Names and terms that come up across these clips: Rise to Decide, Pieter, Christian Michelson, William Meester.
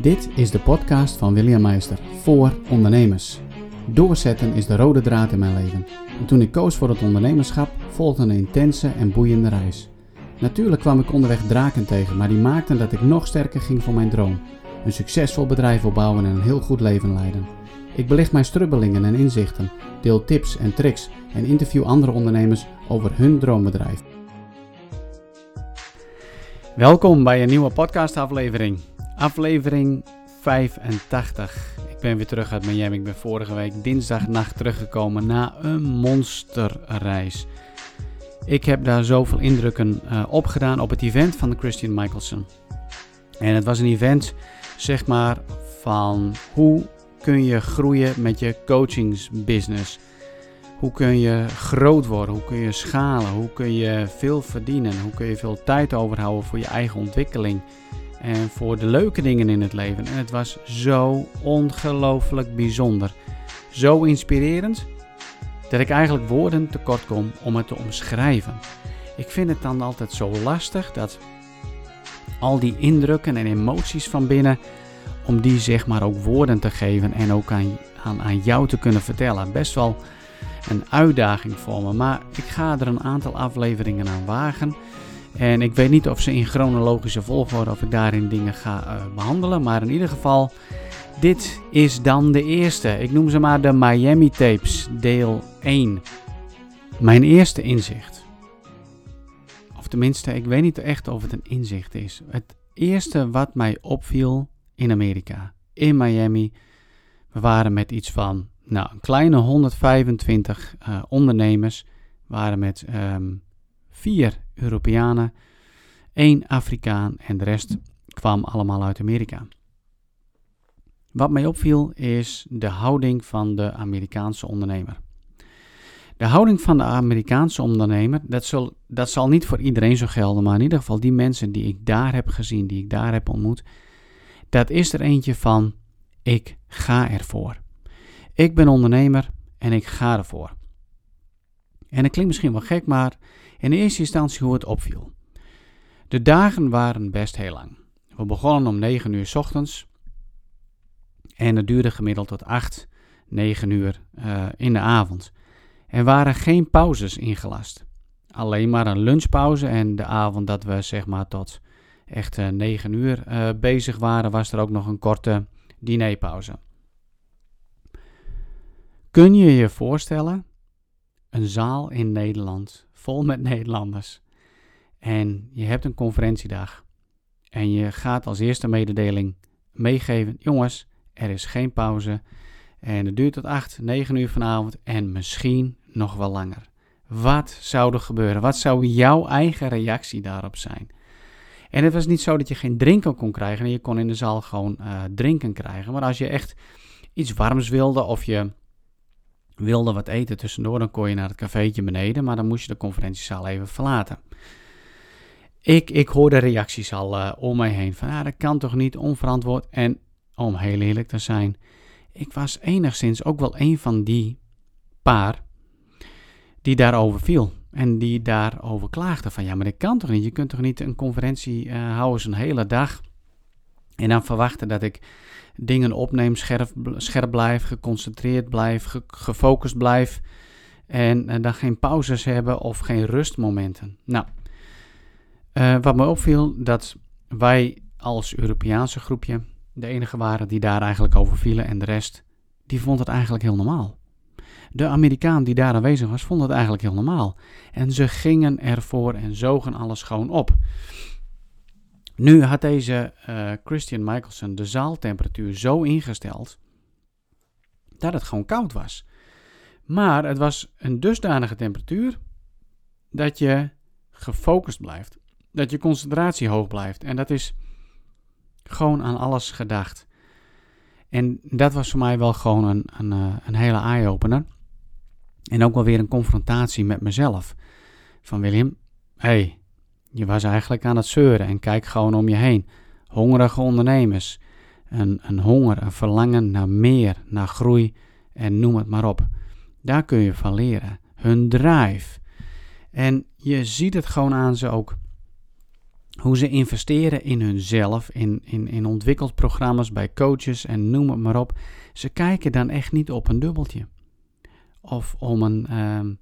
Dit is de podcast van William Meester voor ondernemers. Doorzetten is de rode draad in mijn leven. En toen ik koos voor het ondernemerschap, volgde een intense en boeiende reis. Natuurlijk kwam ik onderweg draken tegen, maar die maakten dat ik nog sterker ging voor mijn droom. Een succesvol bedrijf opbouwen en een heel goed leven leiden. Ik belicht mijn strubbelingen en inzichten, deel tips en tricks en interview andere ondernemers over hun droombedrijf. Welkom bij een nieuwe podcastaflevering. Aflevering 85. Ik ben weer terug uit Miami. Ik ben vorige week dinsdagnacht teruggekomen na een monsterreis. Ik heb daar zoveel indrukken opgedaan op het event van de Christian Michelson. En het was een event, zeg maar, van hoe kun je groeien met je coachingsbusiness? Hoe kun je groot worden? Hoe kun je schalen? Hoe kun je veel verdienen? Hoe kun je veel tijd overhouden voor je eigen ontwikkeling? En voor de leuke dingen in het leven. En het was zo ongelooflijk bijzonder. Zo inspirerend. Dat ik eigenlijk woorden tekort kom om het te omschrijven. Ik vind het dan altijd zo lastig dat al die indrukken en emoties van binnen, om die zeg maar ook woorden te geven en ook aan jou te kunnen vertellen. Best wel een uitdaging voor me. Maar ik ga er een aantal afleveringen aan wagen. En ik weet niet of ze in chronologische volgorde, of ik daarin dingen ga behandelen. Maar in ieder geval, dit is dan de eerste. Ik noem ze maar de Miami Tapes, deel 1. Mijn eerste inzicht. Of tenminste, ik weet niet echt of het een inzicht is. Het eerste wat mij opviel in Amerika, in Miami. We waren met iets van, een kleine 125 ondernemers. We waren met 4 Europeanen, 1 Afrikaan en de rest kwam allemaal uit Amerika. Wat mij opviel is de houding van de Amerikaanse ondernemer. De houding van de Amerikaanse ondernemer, dat zal niet voor iedereen zo gelden, maar in ieder geval die mensen die ik daar heb gezien, die ik daar heb ontmoet, dat is er eentje van, ik ga ervoor. Ik ben ondernemer en ik ga ervoor. En dat klinkt misschien wel gek, maar in eerste instantie hoe het opviel. De dagen waren best heel lang. We begonnen om 9 uur 's ochtends. En dat duurde gemiddeld tot 8, 9 uur in de avond. Er waren geen pauzes ingelast. Alleen maar een lunchpauze. En de avond dat we zeg maar tot echt 9 uur bezig waren, was er ook nog een korte dinerpauze. Kun je je voorstellen? Een zaal in Nederland, vol met Nederlanders. En je hebt een conferentiedag. En je gaat als eerste mededeling meegeven. Jongens, er is geen pauze. En het duurt tot 8, 9 uur vanavond. En misschien nog wel langer. Wat zou er gebeuren? Wat zou jouw eigen reactie daarop zijn? En het was niet zo dat je geen drinken kon krijgen. En je kon in de zaal gewoon drinken krijgen. Maar als je echt iets warms wilde of je wilde wat eten tussendoor, dan kon je naar het cafeetje beneden, maar dan moest je de conferentiezaal even verlaten. Ik hoorde reacties al om mij heen van, dat kan toch niet, onverantwoord. En om heel eerlijk te zijn, ik was enigszins ook wel een van die paar die daarover viel en die daarover klaagde van, ja, maar dat kan toch niet, je kunt toch niet een conferentie houden zo'n hele dag en dan verwachten dat ik dingen opneem, scherp blijf, geconcentreerd blijf, gefocust blijf. En dan geen pauzes hebben of geen rustmomenten. Wat me opviel, dat wij als Europeaanse groepje de enige waren die daar eigenlijk over vielen. En de rest, die vond het eigenlijk heel normaal. De Amerikaan die daar aanwezig was, vond het eigenlijk heel normaal. En ze gingen ervoor en zogen alles gewoon op. Nu had deze Christian Michelson de zaaltemperatuur zo ingesteld dat het gewoon koud was. Maar het was een dusdanige temperatuur dat je gefocust blijft. Dat je concentratie hoog blijft. En dat is gewoon aan alles gedacht. En dat was voor mij wel gewoon een hele eye-opener. En ook wel weer een confrontatie met mezelf. Van William, hey, je was eigenlijk aan het zeuren en kijk gewoon om je heen. Hongerige ondernemers. Een honger, een verlangen naar meer, naar groei en noem het maar op. Daar kun je van leren. Hun drive. En je ziet het gewoon aan ze ook. Hoe ze investeren in hunzelf, in ontwikkelprogramma's bij coaches en noem het maar op. Ze kijken dan echt niet op een dubbeltje. Of om een,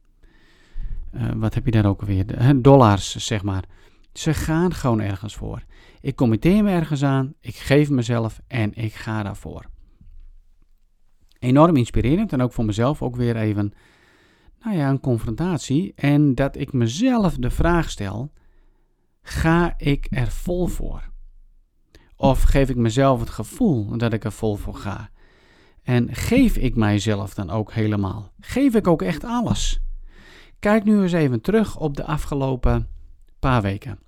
wat heb je daar ook weer, dollars zeg maar. Ze gaan gewoon ergens voor. Ik committeer me ergens aan, ik geef mezelf en ik ga daarvoor. Enorm inspirerend en ook voor mezelf ook weer even, nou ja, een confrontatie. En dat ik mezelf de vraag stel, ga ik er vol voor? Of geef ik mezelf het gevoel dat ik er vol voor ga? En geef ik mijzelf dan ook helemaal? Geef ik ook echt alles? Kijk nu eens even terug op de afgelopen paar weken.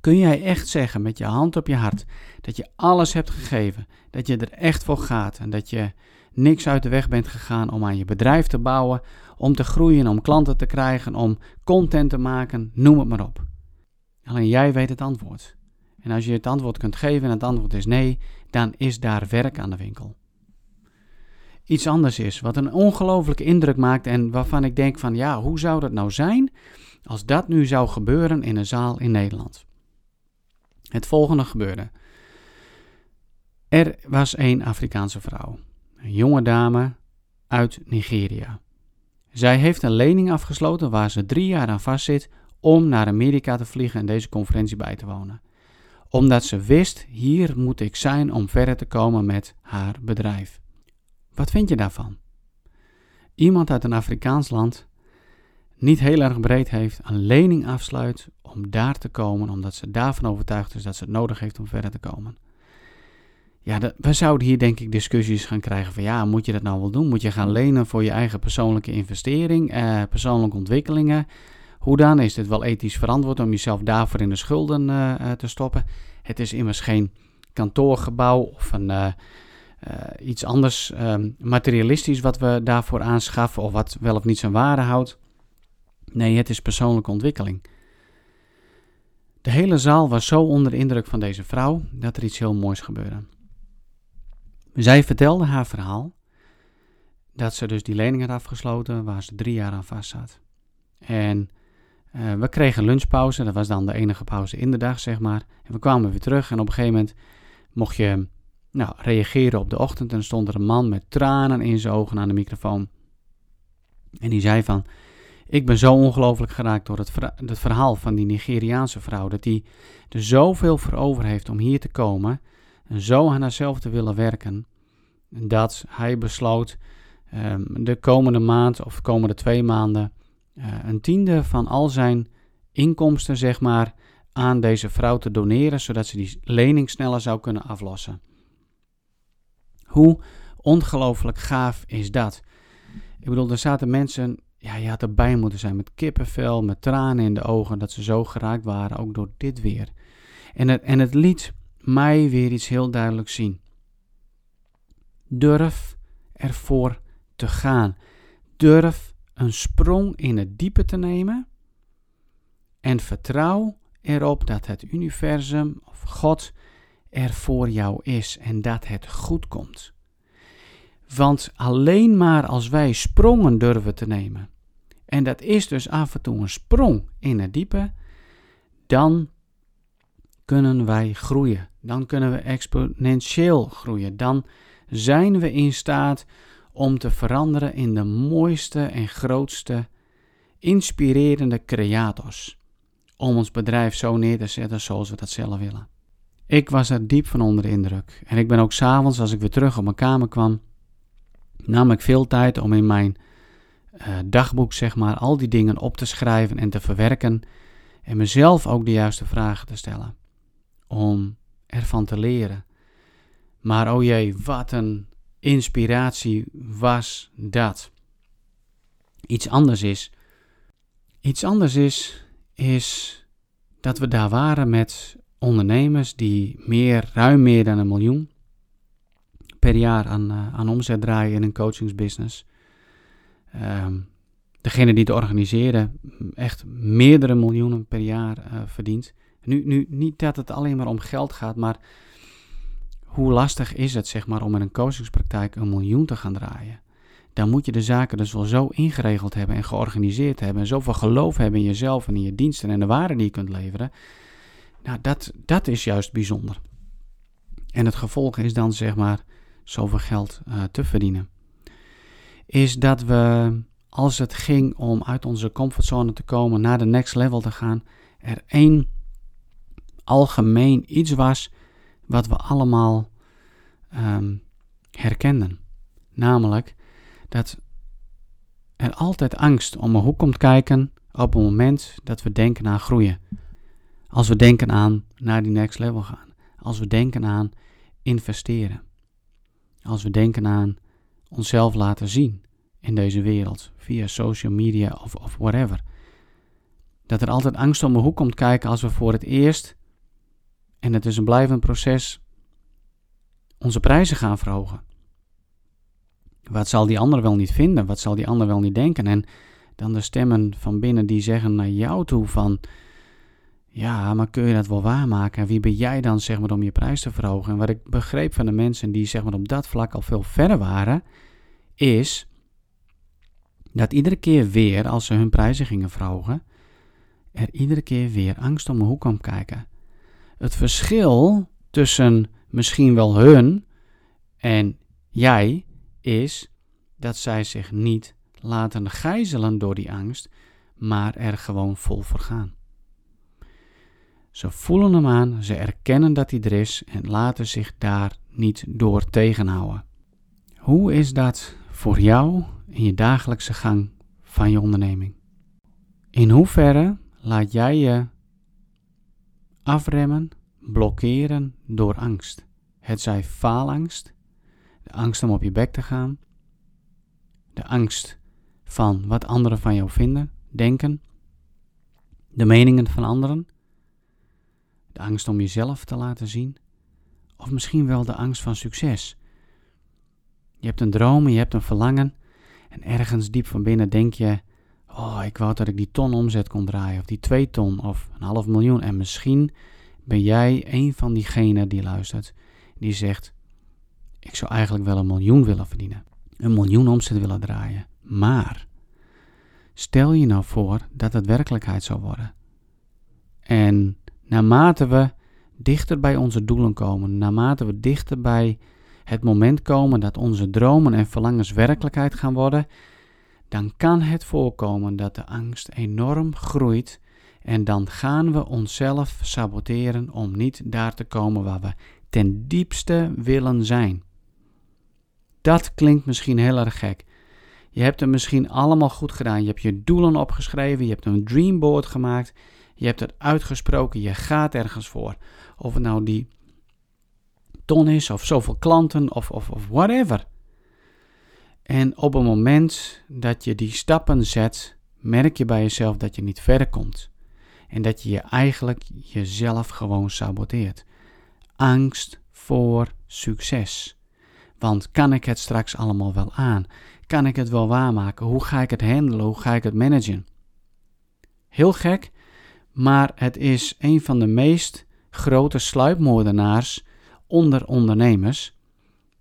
Kun jij echt zeggen met je hand op je hart dat je alles hebt gegeven, dat je er echt voor gaat en dat je niks uit de weg bent gegaan om aan je bedrijf te bouwen, om te groeien, om klanten te krijgen, om content te maken, noem het maar op. Alleen jij weet het antwoord. En als je het antwoord kunt geven en het antwoord is nee, dan is daar werk aan de winkel. Iets anders is, wat een ongelooflijke indruk maakt en waarvan ik denk van ja, hoe zou dat nou zijn als dat nu zou gebeuren in een zaal in Nederland? Het volgende gebeurde. Er was een Afrikaanse vrouw, een jonge dame uit Nigeria. Zij heeft een lening afgesloten waar ze 3 jaar aan vastzit om naar Amerika te vliegen en deze conferentie bij te wonen. Omdat ze wist, hier moet ik zijn om verder te komen met haar bedrijf. Wat vind je daarvan? Iemand uit een Afrikaans land, niet heel erg breed heeft, een lening afsluit om daar te komen, omdat ze daarvan overtuigd is dat ze het nodig heeft om verder te komen. Ja, we zouden hier denk ik discussies gaan krijgen van ja, moet je dat nou wel doen? Moet je gaan lenen voor je eigen persoonlijke investering, persoonlijke ontwikkelingen? Hoe dan? Is dit wel ethisch verantwoord om jezelf daarvoor in de schulden te stoppen? Het is immers geen kantoorgebouw of een iets anders materialistisch wat we daarvoor aanschaffen of wat wel of niet zijn waarde houdt. Nee, het is persoonlijke ontwikkeling. De hele zaal was zo onder de indruk van deze vrouw dat er iets heel moois gebeurde. Zij vertelde haar verhaal dat ze dus die lening had afgesloten waar ze 3 jaar aan vast zat. En we kregen lunchpauze, dat was dan de enige pauze in de dag zeg maar. En we kwamen weer terug en op een gegeven moment mocht je reageren op de ochtend en stond er een man met tranen in zijn ogen aan de microfoon. En die zei van, ik ben zo ongelooflijk geraakt door het verhaal van die Nigeriaanse vrouw, dat die er zoveel voor over heeft om hier te komen en zo aan haarzelf te willen werken, dat hij besloot de komende maand of de komende 2 maanden een 10e van al zijn inkomsten zeg maar aan deze vrouw te doneren, zodat ze die lening sneller zou kunnen aflossen. Hoe ongelooflijk gaaf is dat? Ik bedoel, er zaten mensen, ja, je had erbij moeten zijn met kippenvel, met tranen in de ogen, dat ze zo geraakt waren, ook door dit weer. En het liet mij weer iets heel duidelijk zien. Durf ervoor te gaan. Durf een sprong in het diepe te nemen en vertrouw erop dat het universum of God er voor jou is en dat het goed komt. Want alleen maar als wij sprongen durven te nemen, en dat is dus af en toe een sprong in het diepe, dan kunnen wij groeien. Dan kunnen we exponentieel groeien. Dan zijn we in staat om te veranderen in de mooiste en grootste inspirerende creators. Om ons bedrijf zo neer te zetten zoals we dat zelf willen. Ik was er diep van onder de indruk. En ik ben ook 's avonds, als ik weer terug op mijn kamer kwam, nam ik veel tijd om in mijn dagboek, zeg maar, al die dingen op te schrijven en te verwerken. En mezelf ook de juiste vragen te stellen. Om ervan te leren. Maar oh jee, wat een inspiratie was dat. Iets anders is dat we daar waren met ondernemers die ruim meer dan 1 miljoen per jaar aan omzet draaien in een coachingsbusiness. Degene die het organiseerde echt meerdere miljoenen per jaar verdient. Nu niet dat het alleen maar om geld gaat, maar hoe lastig is het zeg maar om in een coachingspraktijk 1 miljoen te gaan draaien? Dan moet je de zaken dus wel zo ingeregeld hebben en georganiseerd hebben en zoveel geloof hebben in jezelf en in je diensten en de waarde die je kunt leveren, Nou, dat is juist bijzonder. En het gevolg is dan, zeg maar, zoveel geld te verdienen. Is dat we, als het ging om uit onze comfortzone te komen, naar de next level te gaan, er één algemeen iets was wat we allemaal herkenden. Namelijk dat er altijd angst om een hoek komt kijken op het moment dat we denken aan groeien. Als we denken aan naar die next level gaan. Als we denken aan investeren. Als we denken aan onszelf laten zien in deze wereld. Via social media of whatever. Dat er altijd angst om de hoek komt kijken als we voor het eerst, en het is een blijvend proces, onze prijzen gaan verhogen. Wat zal die ander wel niet vinden? Wat zal die ander wel niet denken? En dan de stemmen van binnen die zeggen naar jou toe van, ja, maar kun je dat wel waarmaken? En wie ben jij dan, zeg maar, om je prijs te verhogen? En wat ik begreep van de mensen die, zeg maar, op dat vlak al veel verder waren, is dat iedere keer weer, als ze hun prijzen gingen verhogen, er iedere keer weer angst om de hoek kwam kijken. Het verschil tussen misschien wel hun en jij is dat zij zich niet laten gijzelen door die angst, maar er gewoon vol voor gaan. Ze voelen hem aan, ze erkennen dat hij er is en laten zich daar niet door tegenhouden. Hoe is dat voor jou in je dagelijkse gang van je onderneming? In hoeverre laat jij je afremmen, blokkeren door angst? Het zij faalangst, de angst om op je bek te gaan, de angst van wat anderen van jou vinden, denken, de meningen van anderen, de angst om jezelf te laten zien, of misschien wel de angst van succes. Je hebt een droom, je hebt een verlangen en ergens diep van binnen denk je, oh, ik wou dat ik die ton omzet kon draaien, of die 2 ton, of 500.000. En misschien ben jij een van diegenen die luistert, die zegt, ik zou eigenlijk wel 1 miljoen willen verdienen. 1 miljoen omzet willen draaien. Maar, stel je nou voor dat het werkelijkheid zou worden. En naarmate we dichter bij onze doelen komen, naarmate we dichter bij het moment komen dat onze dromen en verlangens werkelijkheid gaan worden, dan kan het voorkomen dat de angst enorm groeit en dan gaan we onszelf saboteren om niet daar te komen waar we ten diepste willen zijn. Dat klinkt misschien heel erg gek. Je hebt het misschien allemaal goed gedaan. Je hebt je doelen opgeschreven, je hebt een dreamboard gemaakt, je hebt het uitgesproken, je gaat ergens voor. Of het nou die ton is, of zoveel klanten, of whatever. En op het moment dat je die stappen zet, merk je bij jezelf dat je niet verder komt. En dat je eigenlijk jezelf gewoon saboteert. Angst voor succes. Want kan ik het straks allemaal wel aan? Kan ik het wel waarmaken? Hoe ga ik het handelen? Hoe ga ik het managen? Heel gek, maar het is een van de meest grote sluipmoordenaars onder ondernemers,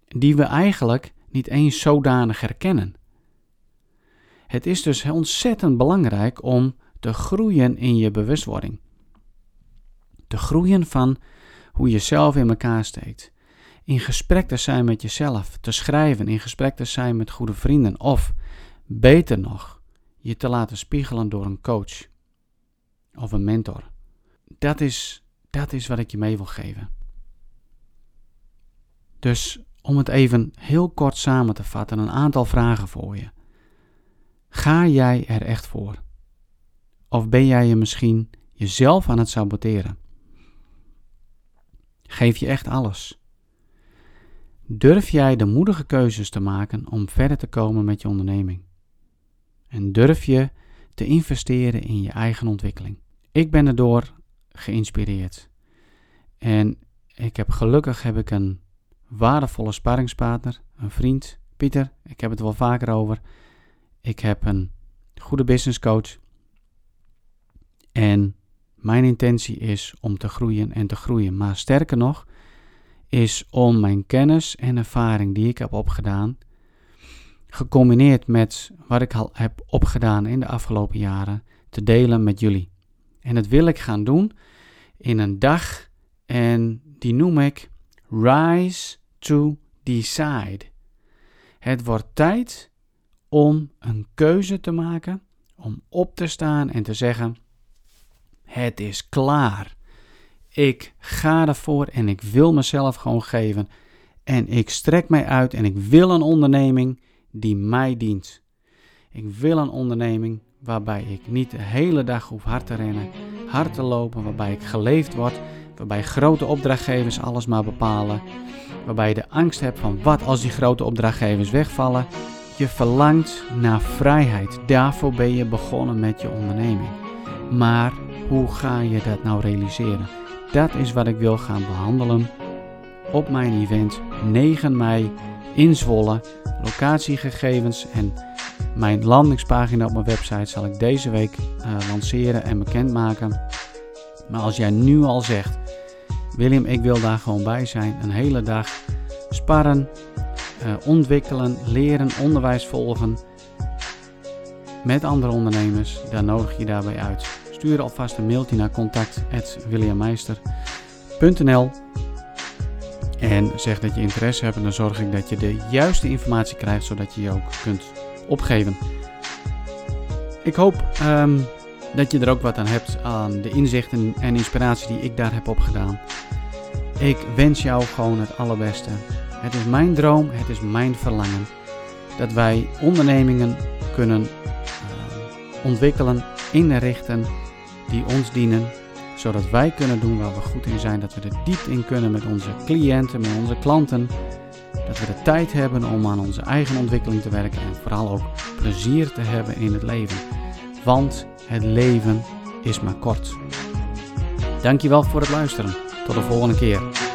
die we eigenlijk niet eens zodanig herkennen. Het is dus ontzettend belangrijk om te groeien in je bewustwording. Te groeien van hoe je zelf in elkaar steekt. In gesprek te zijn met jezelf, te schrijven, in gesprek te zijn met goede vrienden of, beter nog, je te laten spiegelen door een coach of een mentor. Dat is wat ik je mee wil geven. Dus om het even heel kort samen te vatten, een aantal vragen voor je. Ga jij er echt voor? Of ben jij je misschien jezelf aan het saboteren? Geef je echt alles? Durf jij de moedige keuzes te maken om verder te komen met je onderneming? En durf je te investeren in je eigen ontwikkeling? Ik ben erdoor geïnspireerd. En gelukkig heb ik een waardevolle sparringspartner, een vriend, Pieter. Ik heb het wel vaker over. Ik heb een goede businesscoach. En mijn intentie is om te groeien. Maar sterker nog, is om mijn kennis en ervaring die ik heb opgedaan, gecombineerd met wat ik al heb opgedaan in de afgelopen jaren, te delen met jullie. En dat wil ik gaan doen in een dag en die noem ik Rise to Decide. Het wordt tijd om een keuze te maken, om op te staan en te zeggen, het is klaar. Ik ga ervoor en ik wil mezelf gewoon geven. En ik strek mij uit en ik wil een onderneming die mij dient. Ik wil een onderneming waarbij ik niet de hele dag hoef hard te rennen, hard te lopen, waarbij ik geleefd word, waarbij grote opdrachtgevers alles maar bepalen, waarbij je de angst hebt van wat als die grote opdrachtgevers wegvallen. Je verlangt naar vrijheid, daarvoor ben je begonnen met je onderneming. Maar hoe ga je dat nou realiseren? Dat is wat ik wil gaan behandelen op mijn event 9 mei in Zwolle. Locatiegegevens en mijn landingspagina op mijn website zal ik deze week lanceren en bekendmaken. Maar als jij nu al zegt, William, ik wil daar gewoon bij zijn, een hele dag sparren, ontwikkelen, leren, onderwijs volgen met andere ondernemers, dan nodig je daarbij uit. Stuur alvast een mailtje naar contact@williammeister.nl en zeg dat je interesse hebt en dan zorg ik dat je de juiste informatie krijgt, zodat je je ook kunt opgeven. Ik hoop dat je er ook wat aan hebt aan de inzichten en inspiratie die ik daar heb opgedaan. Ik wens jou gewoon het allerbeste. Het is mijn droom, het is mijn verlangen dat wij ondernemingen kunnen ontwikkelen, inrichten die ons dienen, zodat wij kunnen doen waar we goed in zijn, dat we er diep in kunnen met onze cliënten, met onze klanten, dat we de tijd hebben om aan onze eigen ontwikkeling te werken en vooral ook plezier te hebben in het leven, want het leven is maar kort. Dankjewel voor het luisteren, tot de volgende keer.